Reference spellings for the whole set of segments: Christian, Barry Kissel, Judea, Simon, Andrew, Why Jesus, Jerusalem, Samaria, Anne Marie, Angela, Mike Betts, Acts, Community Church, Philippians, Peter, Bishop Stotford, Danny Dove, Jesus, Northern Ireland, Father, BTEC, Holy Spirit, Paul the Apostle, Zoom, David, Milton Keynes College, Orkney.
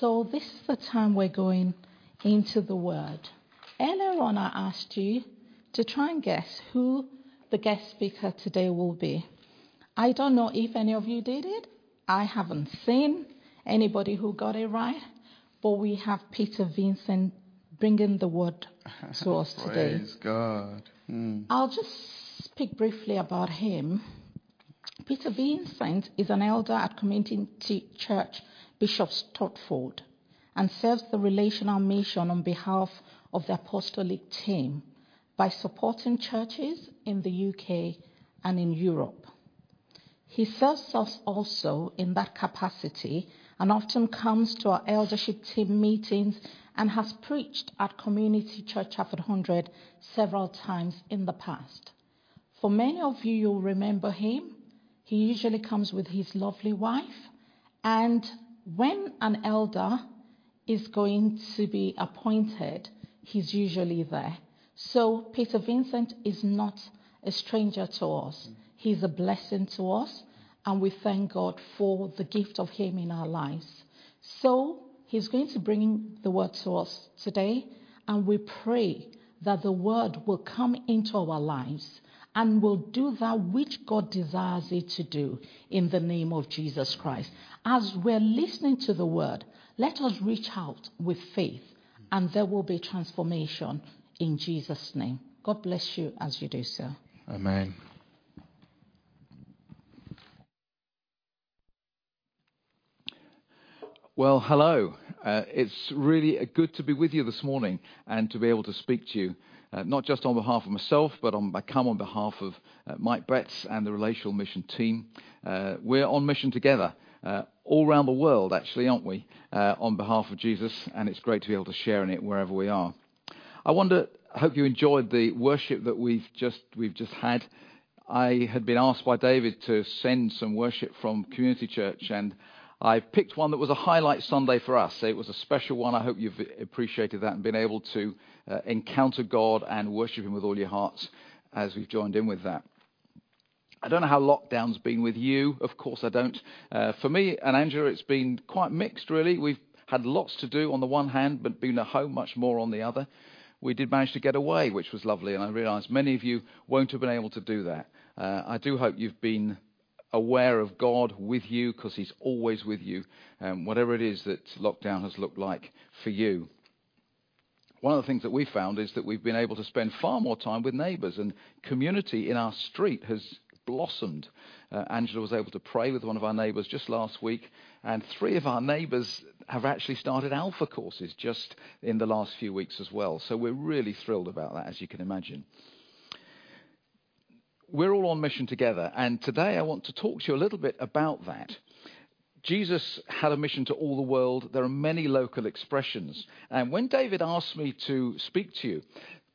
So this is the time we're going into the Word. Earlier on, I asked you to try and guess who the guest speaker today will be. I don't know if any of you did it. I haven't seen anybody who got it right. But we have Peter Vincent bringing the Word to us today. Praise God. I'll just speak briefly about him. Peter Vincent is an elder at Community Church, Bishop Stotford, and serves the Relational Mission on behalf of the apostolic team by supporting churches in the UK and in Europe. He serves us also in that capacity and often comes to our eldership team meetings and has preached at Community Church Stafford 100 several times in the past. For many of you, you'll remember him. He usually comes with his lovely wife. And when an elder is going to be appointed, he's usually there. So Peter Vincent is not a stranger to us. He's a blessing to us, and we thank God for the gift of him in our lives. So he's going to bring the Word to us today, and we pray that the Word will come into our lives and will do that which God desires it to do in the name of Jesus Christ. As we're listening to the Word, let us reach out with faith, and there will be transformation in Jesus' name. God bless you as you do so. Amen. Well, hello. It's really good to be with you this morning and to be able to speak to you, not just on behalf of myself, but I come on behalf of Mike Betts and the Relational Mission team. We're on mission together, all around the world, actually, aren't we, on behalf of Jesus, and it's great to be able to share in it wherever we are. I hope you enjoyed the worship that we've just had. I had been asked by David to send some worship from Community Church, and I picked one that was a highlight Sunday for us. It was a special one. I hope you've appreciated that and been able to encounter God and worship him with all your hearts as we've joined in with that. I don't know how lockdown's been with you. Of course I don't. For me and Angela, it's been quite mixed, really. We've had lots to do on the one hand, but been at home much more on the other. We did manage to get away, which was lovely, and I realise many of you won't have been able to do that. I do hope you've been aware of God with you, because he's always with you, whatever it is that lockdown has looked like for you. One of the things that we found is that we've been able to spend far more time with neighbours, and community in our street has blossomed. Angela was able to pray with one of our neighbours just last week, and three of our neighbours have actually started Alpha courses just in the last few weeks as well. So we're really thrilled about that, as you can imagine. We're all on mission together, and today I want to talk to you a little bit about that. Jesus had a mission to all the world. There are many local expressions. And when David asked me to speak to you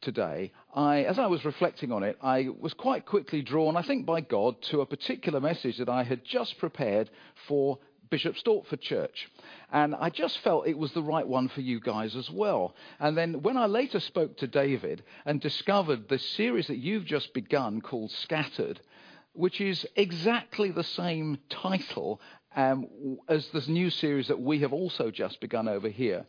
today, as I was reflecting on it, I was quite quickly drawn, I think by God, to a particular message that I had just prepared for Bishop Stotford Church, and I just felt it was the right one for you guys as well. And then when I later spoke to David and discovered the series that you've just begun called Scattered, which is exactly the same title as this new series that we have also just begun over here,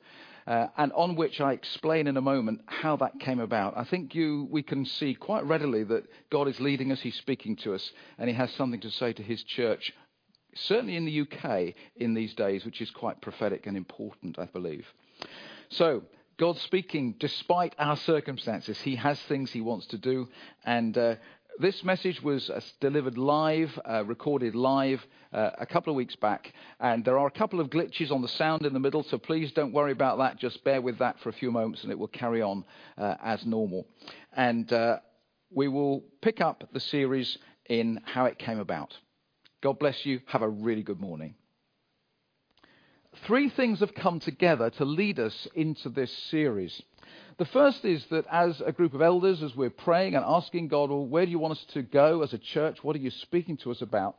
and on which I explain in a moment how that came about. I think we can see quite readily that God is leading us, he's speaking to us, and he has something to say to his church, certainly in the UK in these days, which is quite prophetic and important, I believe. So, God speaking despite our circumstances. He has things he wants to do. And this message was delivered live, recorded live a couple of weeks back. And there are a couple of glitches on the sound in the middle, so please don't worry about that. Just bear with that for a few moments and it will carry on as normal. And we will pick up the series in how it came about. God bless you. Have a really good morning. Three things have come together to lead us into this series. The first is that as a group of elders, as we're praying and asking God, well, where do you want us to go as a church? What are you speaking to us about?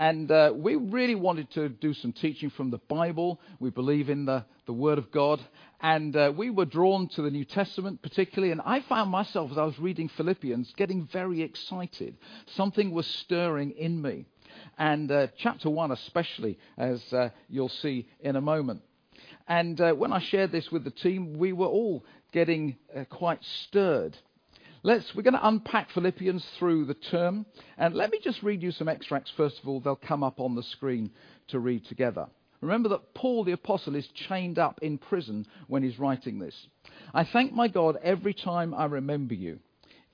And we really wanted to do some teaching from the Bible. We believe in the Word of God. And we were drawn to the New Testament particularly. And I found myself, as I was reading Philippians, getting very excited. Something was stirring in me. And chapter 1 especially, as you'll see in a moment. And when I shared this with the team, we were all getting quite stirred. We're going to unpack Philippians through the term. And let me just read you some extracts. First of all, they'll come up on the screen to read together. Remember that Paul the Apostle is chained up in prison when he's writing this. I thank my God every time I remember you.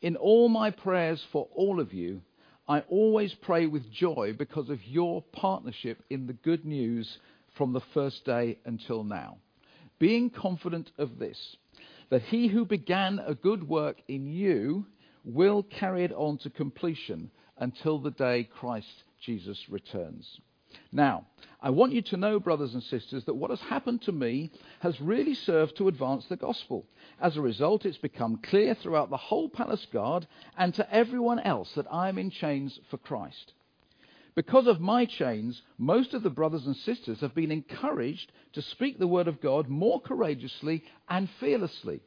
In all my prayers for all of you, I always pray with joy because of your partnership in the good news from the first day until now. Being confident of this, that he who began a good work in you will carry it on to completion until the day Christ Jesus returns. Now, I want you to know, brothers and sisters, that what has happened to me has really served to advance the gospel. As a result, it's become clear throughout the whole palace guard and to everyone else that I am in chains for Christ. Because of my chains, most of the brothers and sisters have been encouraged to speak the word of God more courageously and fearlessly.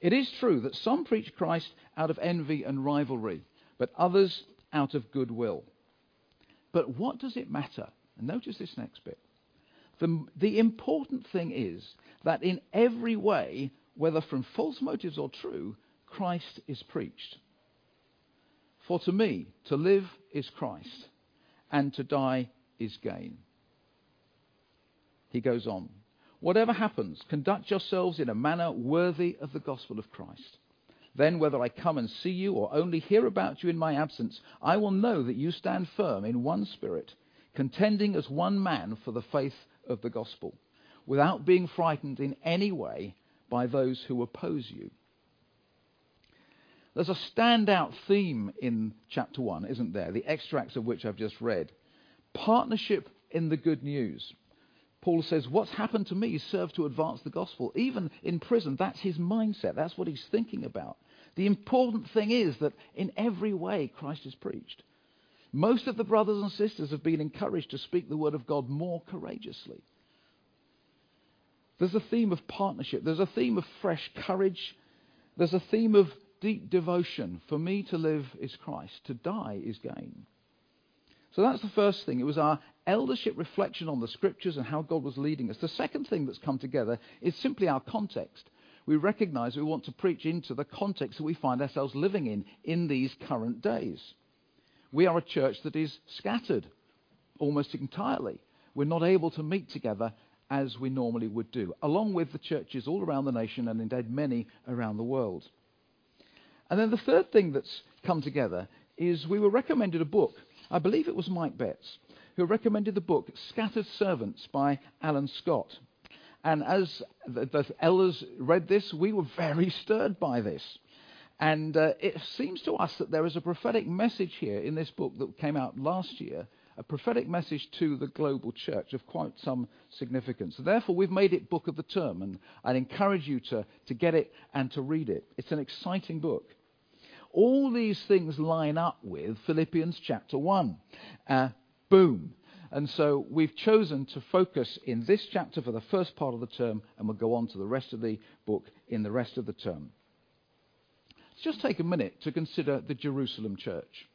It is true that some preach Christ out of envy and rivalry, but others out of goodwill. But what does it matter? And notice this next bit. The important thing is that in every way, whether from false motives or true, Christ is preached. For to me, to live is Christ, and to die is gain. He goes on. Whatever happens, conduct yourselves in a manner worthy of the gospel of Christ. Then, whether I come and see you or only hear about you in my absence, I will know that you stand firm in one spirit, contending as one man for the faith of the gospel, without being frightened in any way by those who oppose you. There's a standout theme in chapter 1, isn't there? The extracts of which I've just read. Partnership in the good news. Paul says, what's happened to me served to advance the gospel. Even in prison, that's his mindset. That's what he's thinking about. The important thing is that in every way Christ is preached. Most of the brothers and sisters have been encouraged to speak the word of God more courageously. There's a theme of partnership. There's a theme of fresh courage. There's a theme of deep devotion. For me to live is Christ. To die is gain. So that's the first thing. It was our eldership reflection on the Scriptures and how God was leading us. The second thing that's come together is simply our context. We recognize we want to preach into the context that we find ourselves living in these current days. We are a church that is scattered almost entirely. We're not able to meet together as we normally would do, along with the churches all around the nation and indeed many around the world. And then the third thing that's come together is we were recommended a book. I believe it was Mike Betts who recommended the book Scattered Servants by Alan Scott. And as the elders read this, we were very stirred by this. And it seems to us that there is a prophetic message here in this book that came out last year, a prophetic message to the global church of quite some significance. Therefore, we've made it book of the term, and I'd encourage you to get it and to read it. It's an exciting book. All these things line up with Philippians chapter 1. Boom. And so we've chosen to focus in this chapter for the first part of the term, and we'll go on to the rest of the book in the rest of the term. Let's just take a minute to consider the Jerusalem church,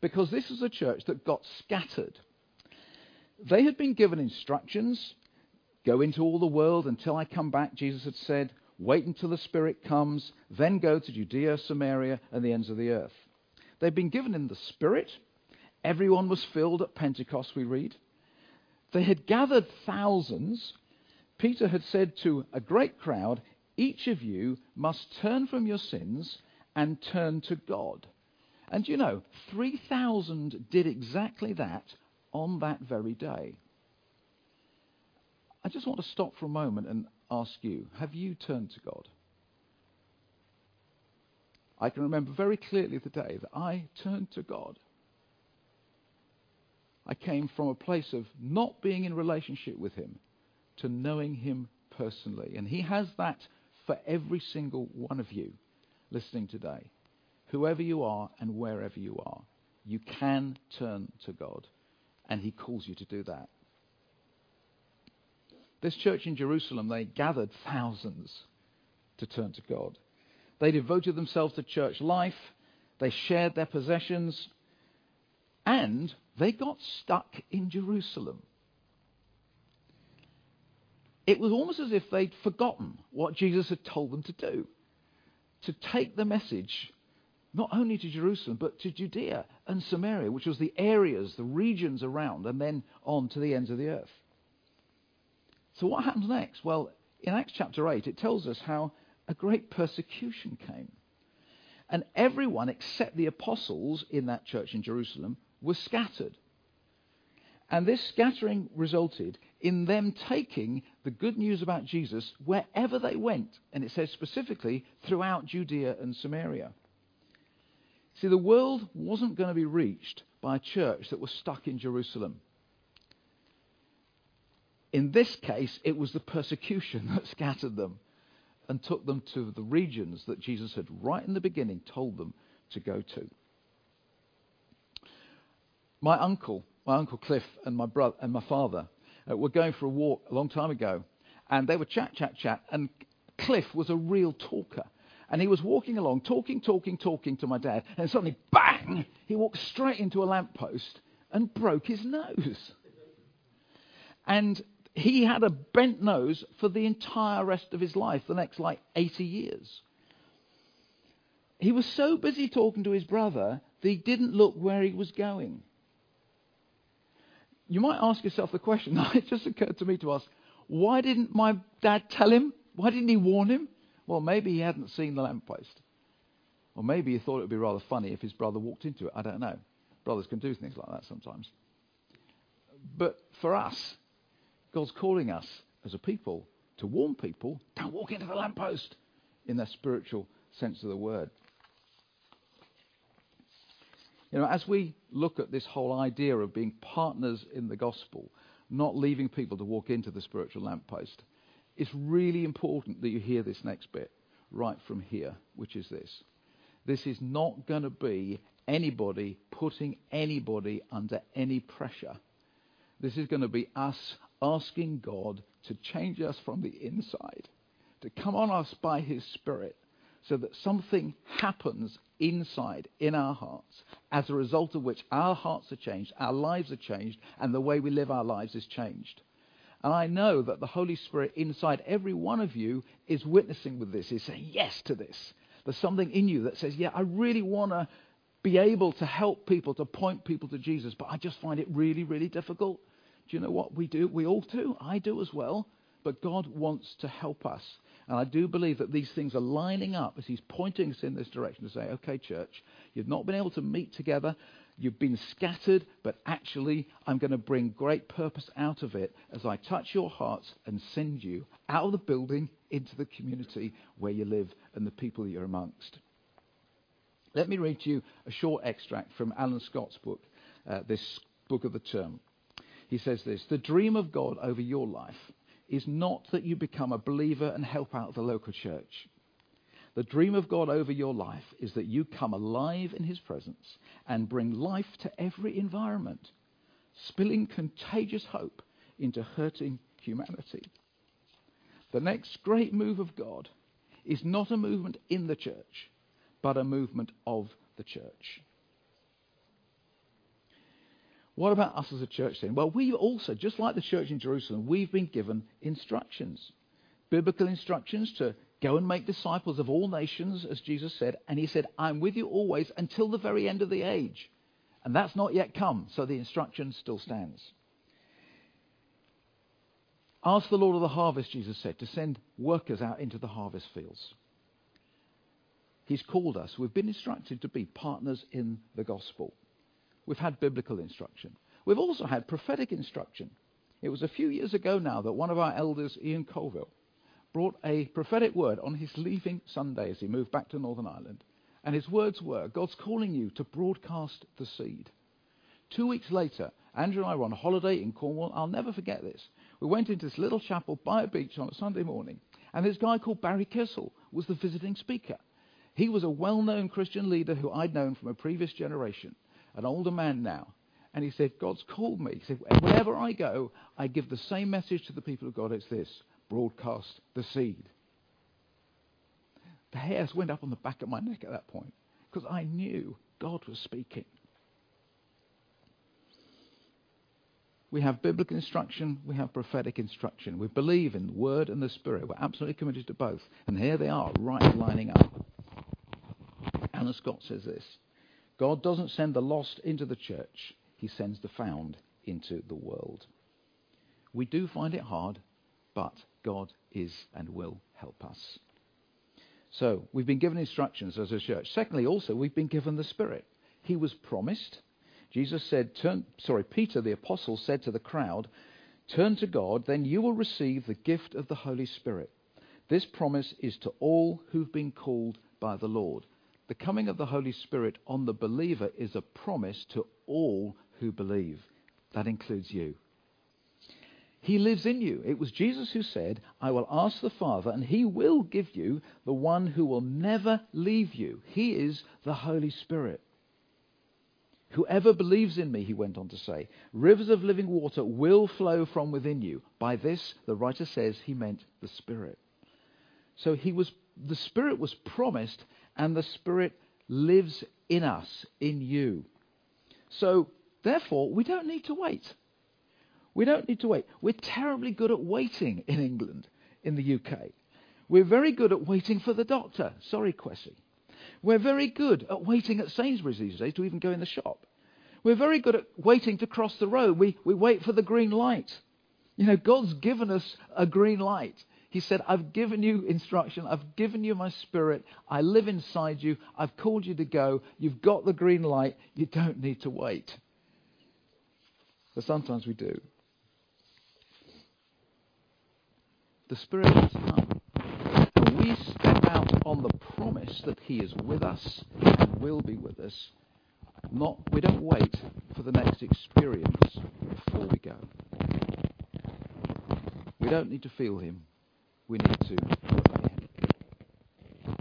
because this is a church that got scattered. They had been given instructions, go into all the world until I come back, Jesus had said. Wait until the Spirit comes, then go to Judea, Samaria, and the ends of the earth. They've been given in the Spirit. Everyone was filled at Pentecost, we read. They had gathered thousands. Peter had said to a great crowd, each of you must turn from your sins and turn to God. And 3,000 did exactly that on that very day. I just want to stop for a moment and ask you, have you turned to God? I can remember very clearly the day that I turned to God. I came from a place of not being in relationship with him to knowing him personally. And he has that for every single one of you listening today. Whoever you are and wherever you are, you can turn to God, and he calls you to do that. This church in Jerusalem, they gathered thousands to turn to God. They devoted themselves to church life. They shared their possessions. And they got stuck in Jerusalem. it was almost as if they'd forgotten what Jesus had told them to do, to take the message not only to Jerusalem, but to Judea and Samaria, which was the areas, the regions around, and then on to the ends of the earth. So what happens next? Well, in Acts chapter 8, it tells us how a great persecution came. And everyone except the apostles in that church in Jerusalem were scattered. And this scattering resulted in them taking the good news about Jesus wherever they went. And it says specifically throughout Judea and Samaria. See, the world wasn't going to be reached by a church that was stuck in Jerusalem. In this case, it was the persecution that scattered them and took them to the regions that Jesus had right in the beginning told them to go to. My uncle Cliff and my brother and my father were going for a walk a long time ago, and they were chat, and Cliff was a real talker. And he was walking along, talking to my dad, and suddenly, bang, he walked straight into a lamppost and broke his nose. And he had a bent nose for the entire rest of his life, the next 80 years. He was so busy talking to his brother that he didn't look where he was going. You might ask yourself the question, it just occurred to me to ask, why didn't my dad tell him? Why didn't he warn him? Well, maybe he hadn't seen the lamppost. Or maybe he thought it would be rather funny if his brother walked into it. I don't know. Brothers can do things like that sometimes. But for us, God's calling us as a people to warn people, don't walk into the lamppost in their spiritual sense of the word. You know, as we look at this whole idea of being partners in the gospel, not leaving people to walk into the spiritual lamppost, it's really important that you hear this next bit right from here, which is this. This is not going to be anybody putting anybody under any pressure. This is going to be us asking God to change us from the inside, to come on us by his Spirit, so that something happens inside, in our hearts, as a result of which our hearts are changed, our lives are changed, and the way we live our lives is changed. And I know that the Holy Spirit inside every one of you is witnessing with this, is saying yes to this. There's something in you that says, yeah, I really want to be able to help people, to point people to Jesus, but I just find it really, really difficult. Do you know what we do? We all do. I do as well. But God wants to help us. And I do believe that these things are lining up as he's pointing us in this direction to say, okay, church, you've not been able to meet together. You've been scattered, but actually I'm going to bring great purpose out of it as I touch your hearts and send you out of the building into the community where you live and the people you're amongst. Let me read to you a short extract from Alan Scott's book, this book of the term. He says this, the dream of God over your life is not that you become a believer and help out the local church. The dream of God over your life is that you come alive in his presence and bring life to every environment, spilling contagious hope into hurting humanity. The next great move of God is not a movement in the church, but a movement of the church. What about us as a church then? Well, we also, just like the church in Jerusalem, we've been given instructions, biblical instructions to go and make disciples of all nations, as Jesus said. And he said, I'm with you always until the very end of the age. And that's not yet come. So the instruction still stands. Ask the Lord of the harvest, Jesus said, to send workers out into the harvest fields. He's called us. We've been instructed to be partners in the gospel. We've had biblical instruction. We've also had prophetic instruction. It was a few years ago now that one of our elders, Ian Colville, brought a prophetic word on his leaving Sunday as he moved back to Northern Ireland. And his words were, God's calling you to broadcast the seed. 2 weeks later, Andrew and I were on holiday in Cornwall. I'll never forget this. We went into this little chapel by a beach on a Sunday morning. And this guy called Barry Kissel was the visiting speaker. He was a well-known Christian leader who I'd known from a previous generation, an older man now. And he said, God's called me. He said, wherever I go, I give the same message to the people of God. It's this. Broadcast the seed. The hairs went up on the back of my neck at that point because I knew God was speaking. We have biblical instruction, we have prophetic instruction. We believe in the Word and the Spirit. We're absolutely committed to both. And here they are, right lining up. Alan Scott says this: God doesn't send the lost into the church, he sends the found into the world. We do find it hard, but God is and will help us. So we've been given instructions as a church. Secondly, also, we've been given the Spirit. He was promised. Jesus said, Peter the Apostle said to the crowd, "Turn to God, then you will receive the gift of the Holy Spirit. This promise is to all who've been called by the Lord." The coming of the Holy Spirit on the believer is a promise to all who believe. That includes you. He lives in you. It was Jesus who said, "I will ask the Father, and he will give you the one who will never leave you." He is the Holy Spirit. "Whoever believes in me," he went on to say, "rivers of living water will flow from within you." By this, the writer says he meant the Spirit. So the Spirit was promised, and the Spirit lives in us, in you. So, therefore, we don't need to wait. We don't need to wait. We're terribly good at waiting in England, in the UK. We're very good at waiting for the doctor. Sorry, Quessy. We're very good at waiting at Sainsbury's these days to even go in the shop. We're very good at waiting to cross the road. We wait for the green light. You know, God's given us a green light. He said, "I've given you instruction. I've given you my Spirit. I live inside you. I've called you to go. You've got the green light. You don't need to wait." But sometimes we do. The Spirit has come. And we step out on the promise that he is with us and will be with us. We don't wait for the next experience before we go. We don't need to feel him. We need to obey him.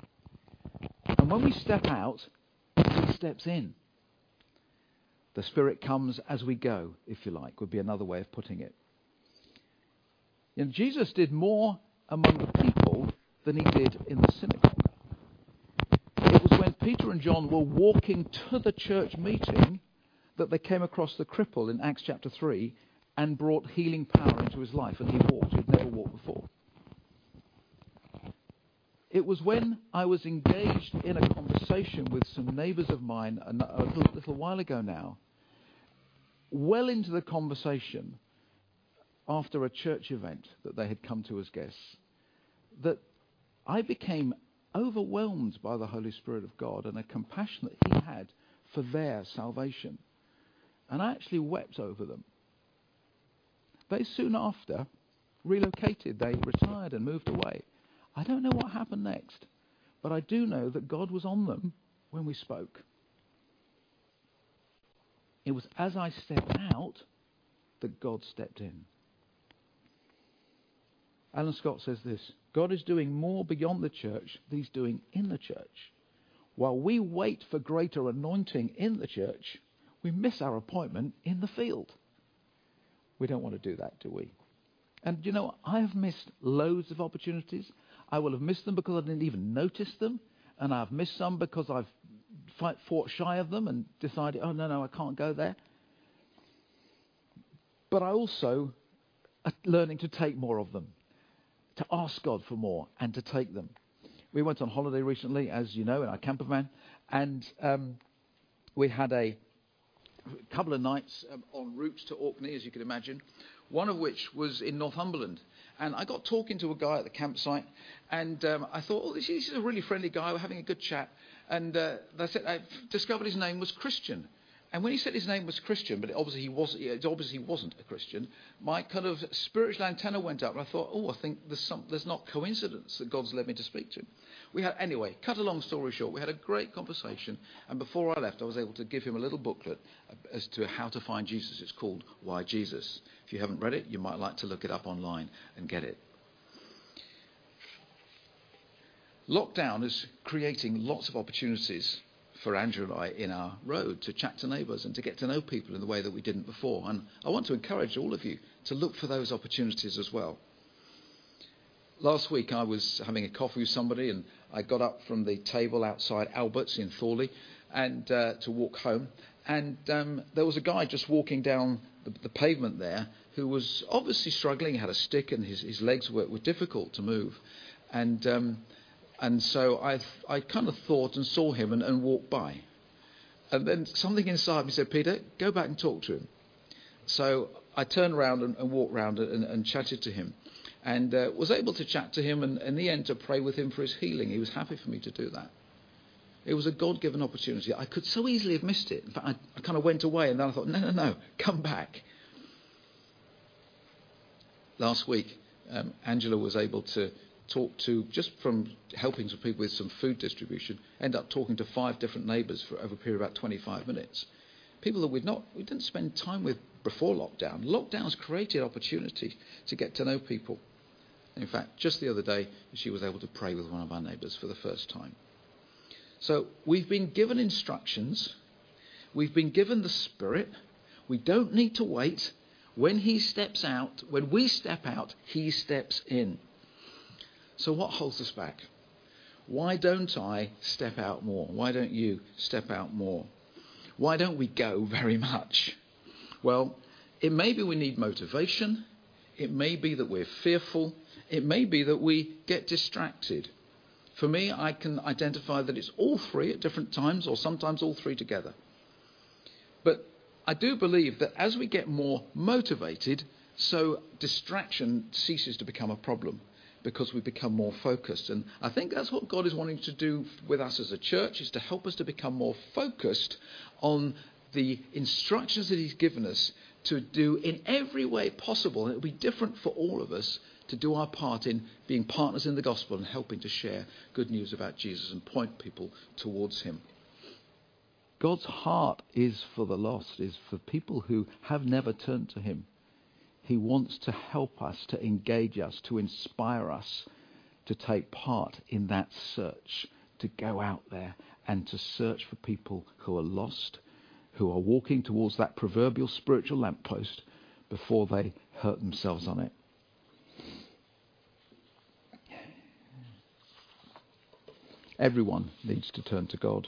And when we step out, he steps in. The Spirit comes as we go, if you like, would be another way of putting it. And Jesus did more among the people than he did in the synagogue. It was when Peter and John were walking to the church meeting that they came across the cripple in Acts chapter 3 and brought healing power into his life, and he walked. He'd never walked before. It was when I was engaged in a conversation with some neighbours of mine a little while ago now, well into the conversation, after a church event that they had come to as guests, that I became overwhelmed by the Holy Spirit of God and a compassion that he had for their salvation. And I actually wept over them. They soon after relocated. They retired and moved away. I don't know what happened next, but I do know that God was on them when we spoke. It was as I stepped out that God stepped in. Alan Scott says this: God is doing more beyond the church than he's doing in the church. While we wait for greater anointing in the church, we miss our appointment in the field. We don't want to do that, do we? And you know, I have missed loads of opportunities. I will have missed them because I didn't even notice them. And I've missed some because I've fought shy of them and decided, oh, no, I can't go there. But I also am learning to take more of them, to ask God for more and to take them. We went on holiday recently, as you know, in our camper van, and we had a couple of nights en route to Orkney, as you can imagine, one of which was in Northumberland. And I got talking to a guy at the campsite, and I thought, oh, this is a really friendly guy, we're having a good chat. And I discovered his name was Christian. And when he said his name was Christian, but it obviously wasn't a Christian, my kind of spiritual antenna went up, and I thought, I think there's not coincidence that God's led me to speak to him. Anyway, cut a long story short, we had a great conversation, and before I left, I was able to give him a little booklet as to how to find Jesus. It's called Why Jesus. If you haven't read it, you might like to look it up online and get it. Lockdown is creating lots of opportunities for Andrew and I in our road to chat to neighbours and to get to know people in the way that we didn't before. And I want to encourage all of you to look for those opportunities as well. Last week I was having a coffee with somebody, and I got up from the table outside Albert's in Thorley and to walk home, And there was a guy just walking down the pavement there who was obviously struggling, had a stick, and his legs were difficult to move. And so I kind of thought and saw him and walked by. And then something inside me said, Peter, go back and talk to him. So I turned around and walked round and chatted to him. And was able to chat to him and in the end to pray with him for his healing. He was happy for me to do that. It was a God-given opportunity. I could so easily have missed it. In fact, I kind of went away and then I thought, no, come back. Last week, Angela was able to talk to, just from helping some people with some food distribution, end up talking to 5 different neighbours for over a period of about 25 minutes. People that we didn't spend time with before lockdown. Lockdown's created opportunity to get to know people. In fact, just the other day, she was able to pray with one of our neighbours for the first time. So we've been given instructions. We've been given the Spirit. We don't need to wait. When we step out, he steps in. So what holds us back? Why don't I step out more? Why don't you step out more? Why don't we go very much? Well, it may be we need motivation. It may be that we're fearful. It may be that we get distracted. For me, I can identify that it's all 3 at different times, or sometimes all 3 together. But I do believe that as we get more motivated, so distraction ceases to become a problem, because we become more focused. And I think that's what God is wanting to do with us as a church, is to help us to become more focused on the instructions that he's given us to do in every way possible. And it'll be different for all of us to do our part in being partners in the gospel and helping to share good news about Jesus and point people towards him. God's heart is for the lost, is for people who have never turned to him. He wants to help us, to engage us, to inspire us to take part in that search, to go out there and to search for people who are lost, who are walking towards that proverbial spiritual lamppost before they hurt themselves on it. Everyone needs to turn to God.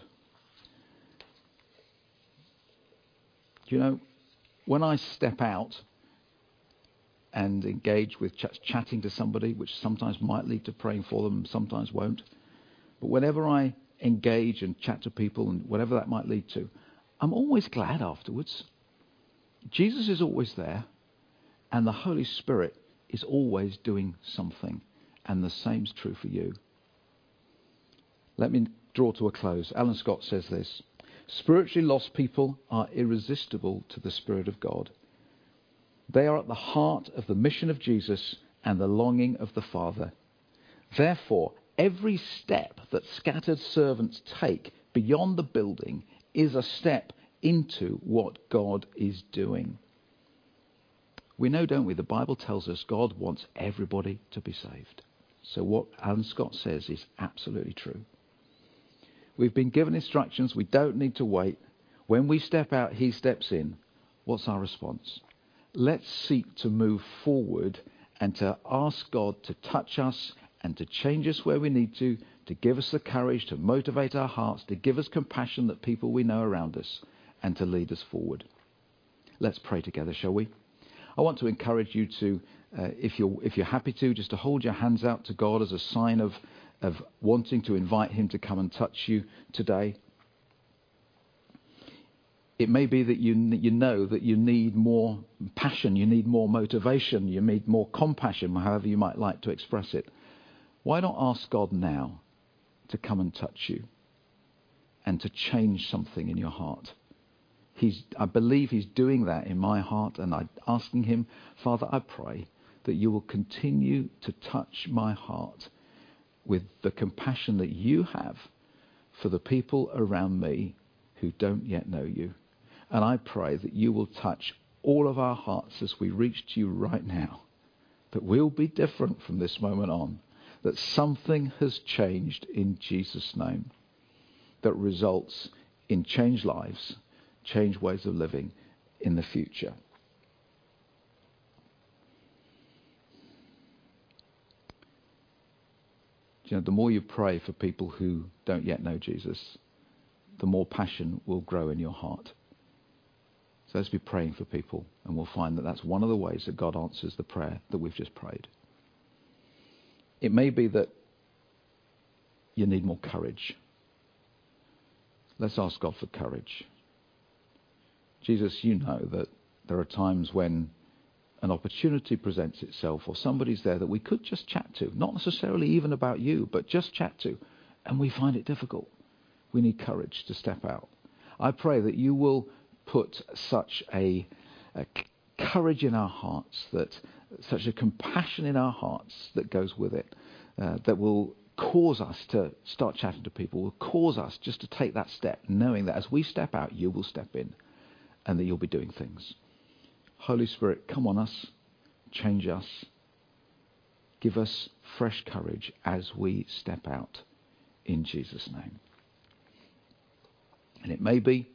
You know, when I step out and engage with chatting to somebody, which sometimes might lead to praying for them, sometimes won't. But whenever I engage and chat to people and whatever that might lead to, I'm always glad afterwards. Jesus is always there, and the Holy Spirit is always doing something, and the same's true for you. Let me draw to a close. Alan Scott says this: spiritually lost people are irresistible to the Spirit of God. They are at the heart of the mission of Jesus and the longing of the Father. Therefore, every step that scattered servants take beyond the building is a step into what God is doing. We know, don't we? The Bible tells us God wants everybody to be saved. So what Alan Scott says is absolutely true. We've been given instructions. We don't need to wait. When we step out, he steps in. What's our response? Let's seek to move forward and to ask God to touch us and to change us where we need to give us the courage, to motivate our hearts, to give us compassion that people we know around us, and to lead us forward. Let's pray together, shall we? I want to encourage you to, if you're happy to, just to hold your hands out to God as a sign of wanting to invite him to come and touch you today. It may be that you know that you need more passion, you need more motivation, you need more compassion, however you might like to express it. Why not ask God now to come and touch you and to change something in your heart? I believe he's doing that in my heart, and I'm asking him, Father, I pray that you will continue to touch my heart with the compassion that you have for the people around me who don't yet know you. And I pray that you will touch all of our hearts as we reach to you right now, that we'll be different from this moment on, that something has changed in Jesus' name that results in changed lives, changed ways of living in the future. You know, the more you pray for people who don't yet know Jesus, the more passion will grow in your heart So let's be praying for people, and we'll find that that's one of the ways that God answers the prayer that we've just prayed. It may be that you need more courage. Let's ask God for courage. Jesus, you know that there are times when an opportunity presents itself, or somebody's there that we could just chat to, not necessarily even about you, but just chat to, and we find it difficult. We need courage to step out. I pray that you will put such a courage in our hearts, that such a compassion in our hearts that goes with it, that will cause us to start chatting to people, will cause us just to take that step, knowing that as we step out, you will step in, and that you'll be doing things. Holy Spirit, come on us, change us, give us fresh courage as we step out, in Jesus' name. And it may be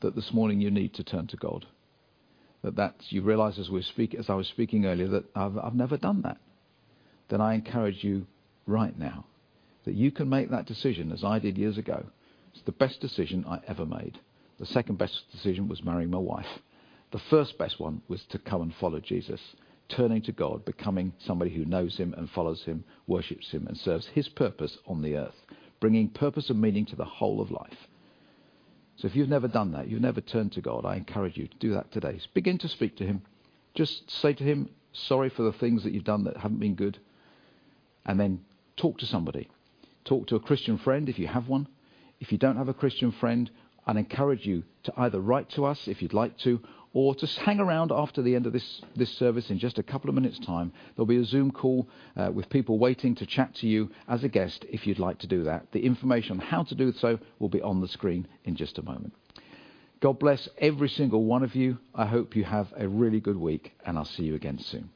that this morning you need to turn to God. That's, you realise as I was speaking earlier, that I've never done that. Then I encourage you right now that you can make that decision as I did years ago. It's the best decision I ever made. The second best decision was marrying my wife. The first best one was to come and follow Jesus, turning to God, becoming somebody who knows him and follows him, worships him and serves his purpose on the earth, bringing purpose and meaning to the whole of life. So if you've never done that, you've never turned to God, I encourage you to do that today. Begin to speak to him. Just say to him, sorry for the things that you've done that haven't been good. And then talk to somebody. Talk to a Christian friend if you have one. If you don't have a Christian friend, I'd encourage you to either write to us if you'd like to, or just hang around after the end of this service in just a couple of minutes' time. There'll be a Zoom call with people waiting to chat to you as a guest if you'd like to do that. The information on how to do so will be on the screen in just a moment. God bless every single one of you. I hope you have a really good week, and I'll see you again soon.